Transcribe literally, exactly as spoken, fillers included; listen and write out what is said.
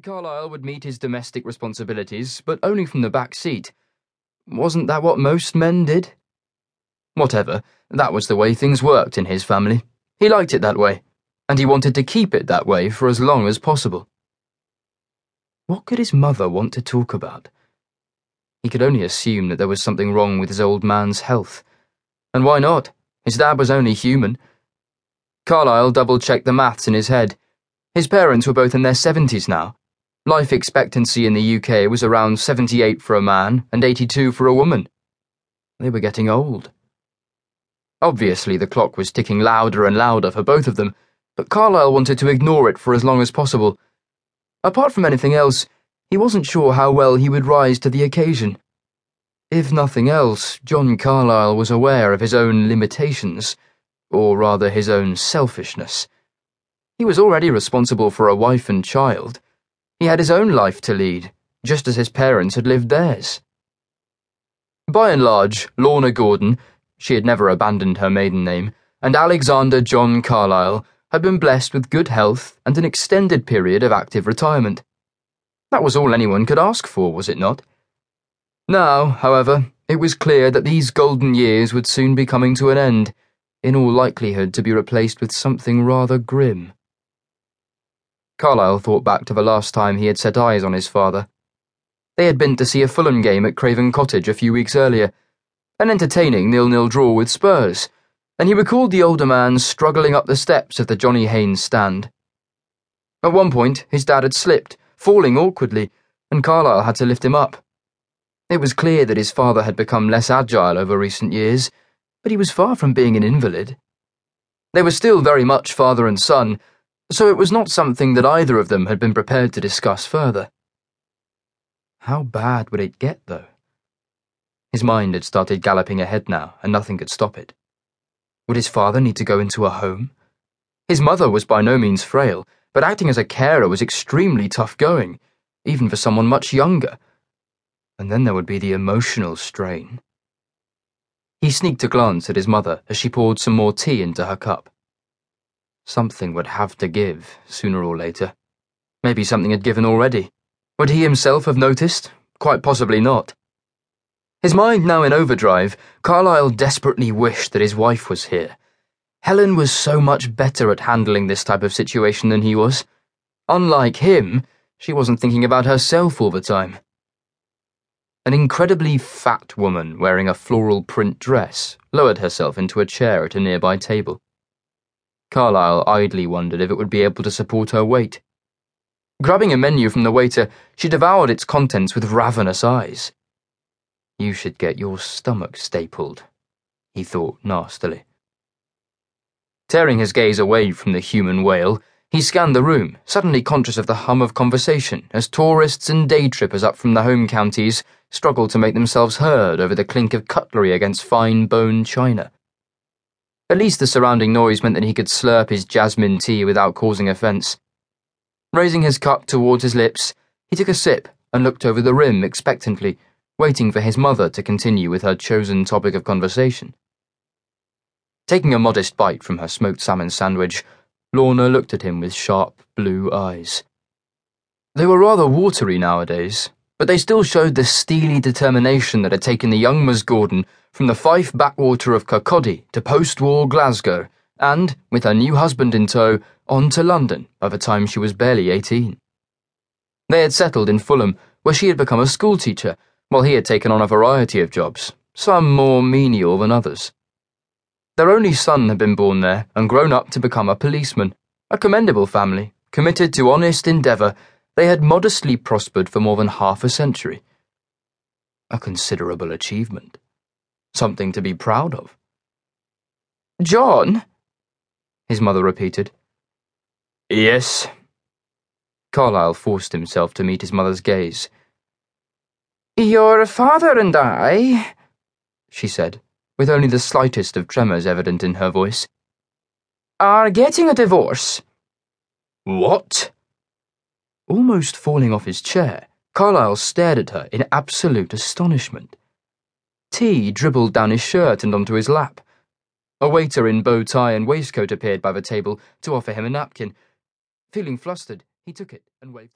Carlyle would meet his domestic responsibilities, but only from the back seat. Wasn't that what most men did? Whatever, that was the way things worked in his family. He liked it that way, and he wanted to keep it that way for as long as possible. What could his mother want to talk about? He could only assume that there was something wrong with his old man's health. And why not? His dad was only human. Carlyle double-checked the maths in his head. His parents were both in their seventies now. Life expectancy in the U K was around seventy-eight for a man and eighty-two for a woman. They were getting old. Obviously, the clock was ticking louder and louder for both of them, but Carlyle wanted to ignore it for as long as possible. Apart from anything else, he wasn't sure how well he would rise to the occasion. If nothing else, John Carlyle was aware of his own limitations, or rather his own selfishness. He was already responsible for a wife and child. He had his own life to lead, just as his parents had lived theirs. By and large, Lorna Gordon, she had never abandoned her maiden name, and Alexander John Carlyle had been blessed with good health and an extended period of active retirement. That was all anyone could ask for, was it not? Now, however, it was clear that these golden years would soon be coming to an end, in all likelihood to be replaced with something rather grim. Carlyle thought back to the last time he had set eyes on his father. They had been to see a Fulham game at Craven Cottage a few weeks earlier, an entertaining nil-nil draw with Spurs, and he recalled the older man struggling up the steps of the Johnny Haynes stand. At one point, his dad had slipped, falling awkwardly, and Carlyle had to lift him up. It was clear that his father had become less agile over recent years, but he was far from being an invalid. They were still very much father and son, so it was not something that either of them had been prepared to discuss further. How bad would it get, though? His mind had started galloping ahead now, and nothing could stop it. Would his father need to go into a home? His mother was by no means frail, but acting as a carer was extremely tough going, even for someone much younger. And then there would be the emotional strain. He sneaked a glance at his mother as she poured some more tea into her cup. Something would have to give, sooner or later. Maybe something had given already. Would he himself have noticed? Quite possibly not. His mind now in overdrive, Carlyle desperately wished that his wife was here. Helen was so much better at handling this type of situation than he was. Unlike him, she wasn't thinking about herself all the time. An incredibly fat woman wearing a floral print dress lowered herself into a chair at a nearby table. Carlyle idly wondered if it would be able to support her weight. Grabbing a menu from the waiter, she devoured its contents with ravenous eyes. You should get your stomach stapled, he thought nastily. Tearing his gaze away from the human whale, he scanned the room, suddenly conscious of the hum of conversation as tourists and day trippers up from the home counties struggled to make themselves heard over the clink of cutlery against fine bone china. At least the surrounding noise meant that he could slurp his jasmine tea without causing offence. Raising his cup towards his lips, he took a sip and looked over the rim expectantly, waiting for his mother to continue with her chosen topic of conversation. Taking a modest bite from her smoked salmon sandwich, Lorna looked at him with sharp, blue eyes. They were rather watery nowadays, but they still showed the steely determination that had taken the young Miss Gordon from the Fife backwater of Kirkcaldy to post-war Glasgow, and, with her new husband in tow, on to London by the time she was barely eighteen. They had settled in Fulham, where she had become a schoolteacher, while he had taken on a variety of jobs, some more menial than others. Their only son had been born there and grown up to become a policeman. A commendable family, committed to honest endeavour, they had modestly prospered for more than half a century. A considerable achievement. Something to be proud of. "John?" his mother repeated. "Yes." Carlyle forced himself to meet his mother's gaze. "Your father and I," she said, with only the slightest of tremors evident in her voice, "are getting a divorce." "What?" Almost falling off his chair, Carlyle stared at her in absolute astonishment. Tea dribbled down his shirt and onto his lap. A waiter in bow tie and waistcoat appeared by the table to offer him a napkin. Feeling flustered, he took it and waved it.